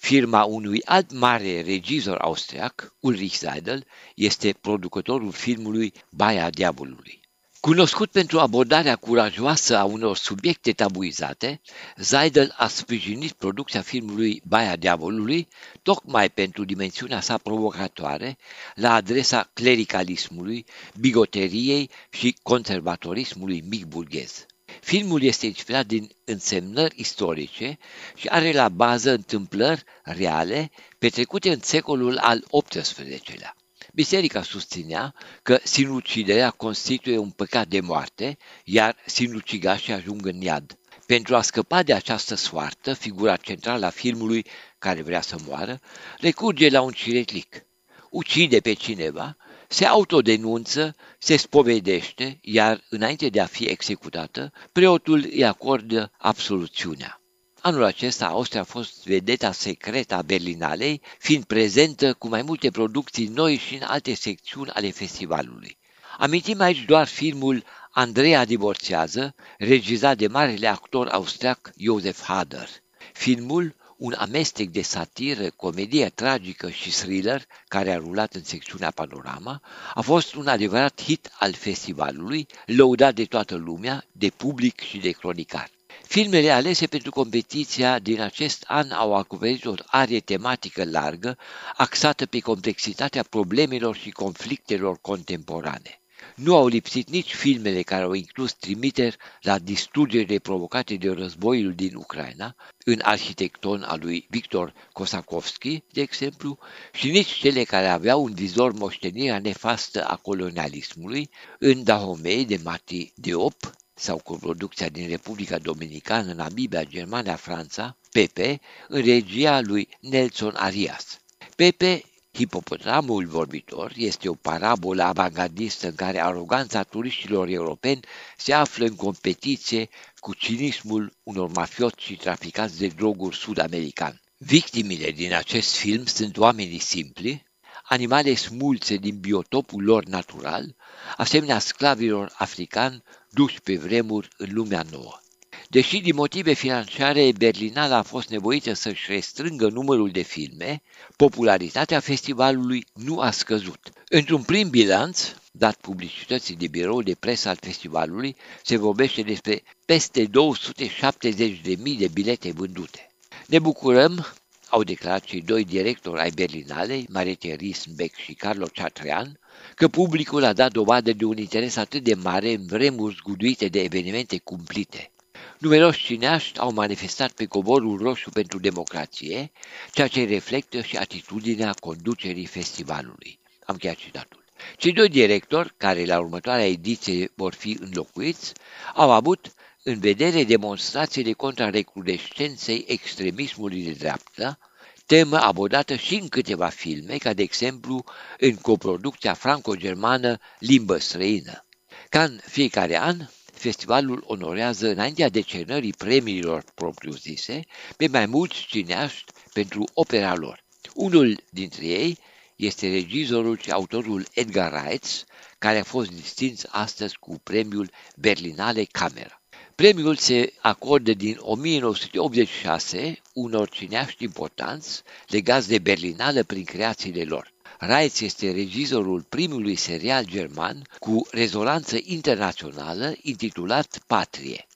firma unui alt mare regizor austriac, Ulrich Seidel, este producătorul filmului Baia Diavolului. Cunoscut pentru abordarea curajoasă a unor subiecte tabuizate, Seidel a sprijinit producția filmului Baia Diavolului tocmai pentru dimensiunea sa provocatoare la adresa clericalismului, bigoteriei și conservatorismului mic burghez. Filmul este inspirat din însemnări istorice și are la bază întâmplări reale petrecute în secolul al XVIII-lea. Biserica susținea că sinuciderea constituie un păcat de moarte, iar sinucigașii ajung în iad. Pentru a scăpa de această soartă, figura centrală a filmului, care vrea să moară, recurge la un ciretlic. Ucide pe cineva, se autodenunță, se spovedește, iar înainte de a fi executată, preotul îi acordă absoluțiunea. Anul acesta, Austria a fost vedeta secretă a Berlinalei, fiind prezentă cu mai multe producții noi și în alte secțiuni ale festivalului. Amintim aici doar filmul Andreea divorțează, regizat de marele actor austriac Josef Hader. Filmul, un amestec de satiră, comedie tragică și thriller, care a rulat în secțiunea Panorama, a fost un adevărat hit al festivalului, lăudat de toată lumea, de public și de cronicari. Filmele alese pentru competiția din acest an au acoperit o arie tematică largă, axată pe complexitatea problemelor și conflictelor contemporane. Nu au lipsit nici filmele care au inclus trimiteri la distrugerile provocate de războiul din Ucraina, în Arhitecton al lui Victor Kosakovski, de exemplu, și nici cele care aveau în vizor moștenirea nefastă a colonialismului, în Dahomey de Mati Diop, sau cu producția din Republica Dominicană, Namibia, Germania, Franța, Pepe, în regia lui Nelson Arias. Pepe, hipopotamul vorbitor, este o parabolă avangardistă în care aroganța turiștilor europeni se află în competiție cu cinismul unor mafioți și traficați de droguri sud-americani. Victimele din acest film sunt oamenii simpli, animale smulse din biotopul lor natural, asemenea sclavilor africani duși pe vremuri în lumea nouă. Deși din motive financiare Berlinala a fost nevoită să-și restrângă numărul de filme, popularitatea festivalului nu a scăzut. Într-un prim bilanț, dat publicității de birou de presă al festivalului, se vorbește despre peste 270.000 de bilete vândute. Ne bucurăm, au declarat cei doi directori ai Berlinalei, Marete Risenbeck și Carlo Ciatrean, că publicul a dat dovadă de un interes atât de mare în vremuri zguduite de evenimente cumplite. Numeroși cineaști au manifestat pe covorul roșu pentru democrație, ceea ce reflectă și atitudinea conducerii festivalului. Am încheiat citatul. Cei doi directori, care la următoarea ediție vor fi înlocuiți, au avut în vedere demonstrațiile contra recrudescenței extremismului de dreapta, temă abordată și în câteva filme, ca de exemplu în coproducția franco-germană Limbă străină. Ca în fiecare an, festivalul onorează, înaintea decernării premiilor propriu-zise, pe mai mulți cineaști pentru opera lor. Unul dintre ei este regizorul și autorul Edgar Reitz, care a fost distins astăzi cu premiul Berlinale Camera. Premiul se acordă din 1986 unor cineaști importanți legați de Berlinale prin creațiile lor. Reitz este regizorul primului serial german cu rezonanță internațională intitulat Patrie.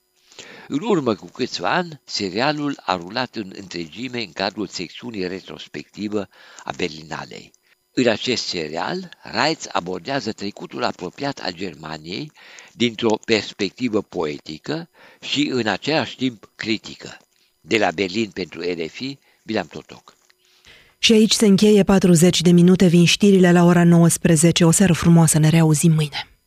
În urmă cu câțiva ani, serialul a rulat în întregime în cadrul secțiunii retrospectivă a Berlinalei. În acest serial, Reitz abordează trecutul apropiat al Germaniei dintr-o perspectivă poetică și în același timp critică. De la Berlin pentru RFI, Bilam Totoc. Și aici se încheie 40 de minute, vin știrile la ora 19. O seară frumoasă, ne reauzim mâine.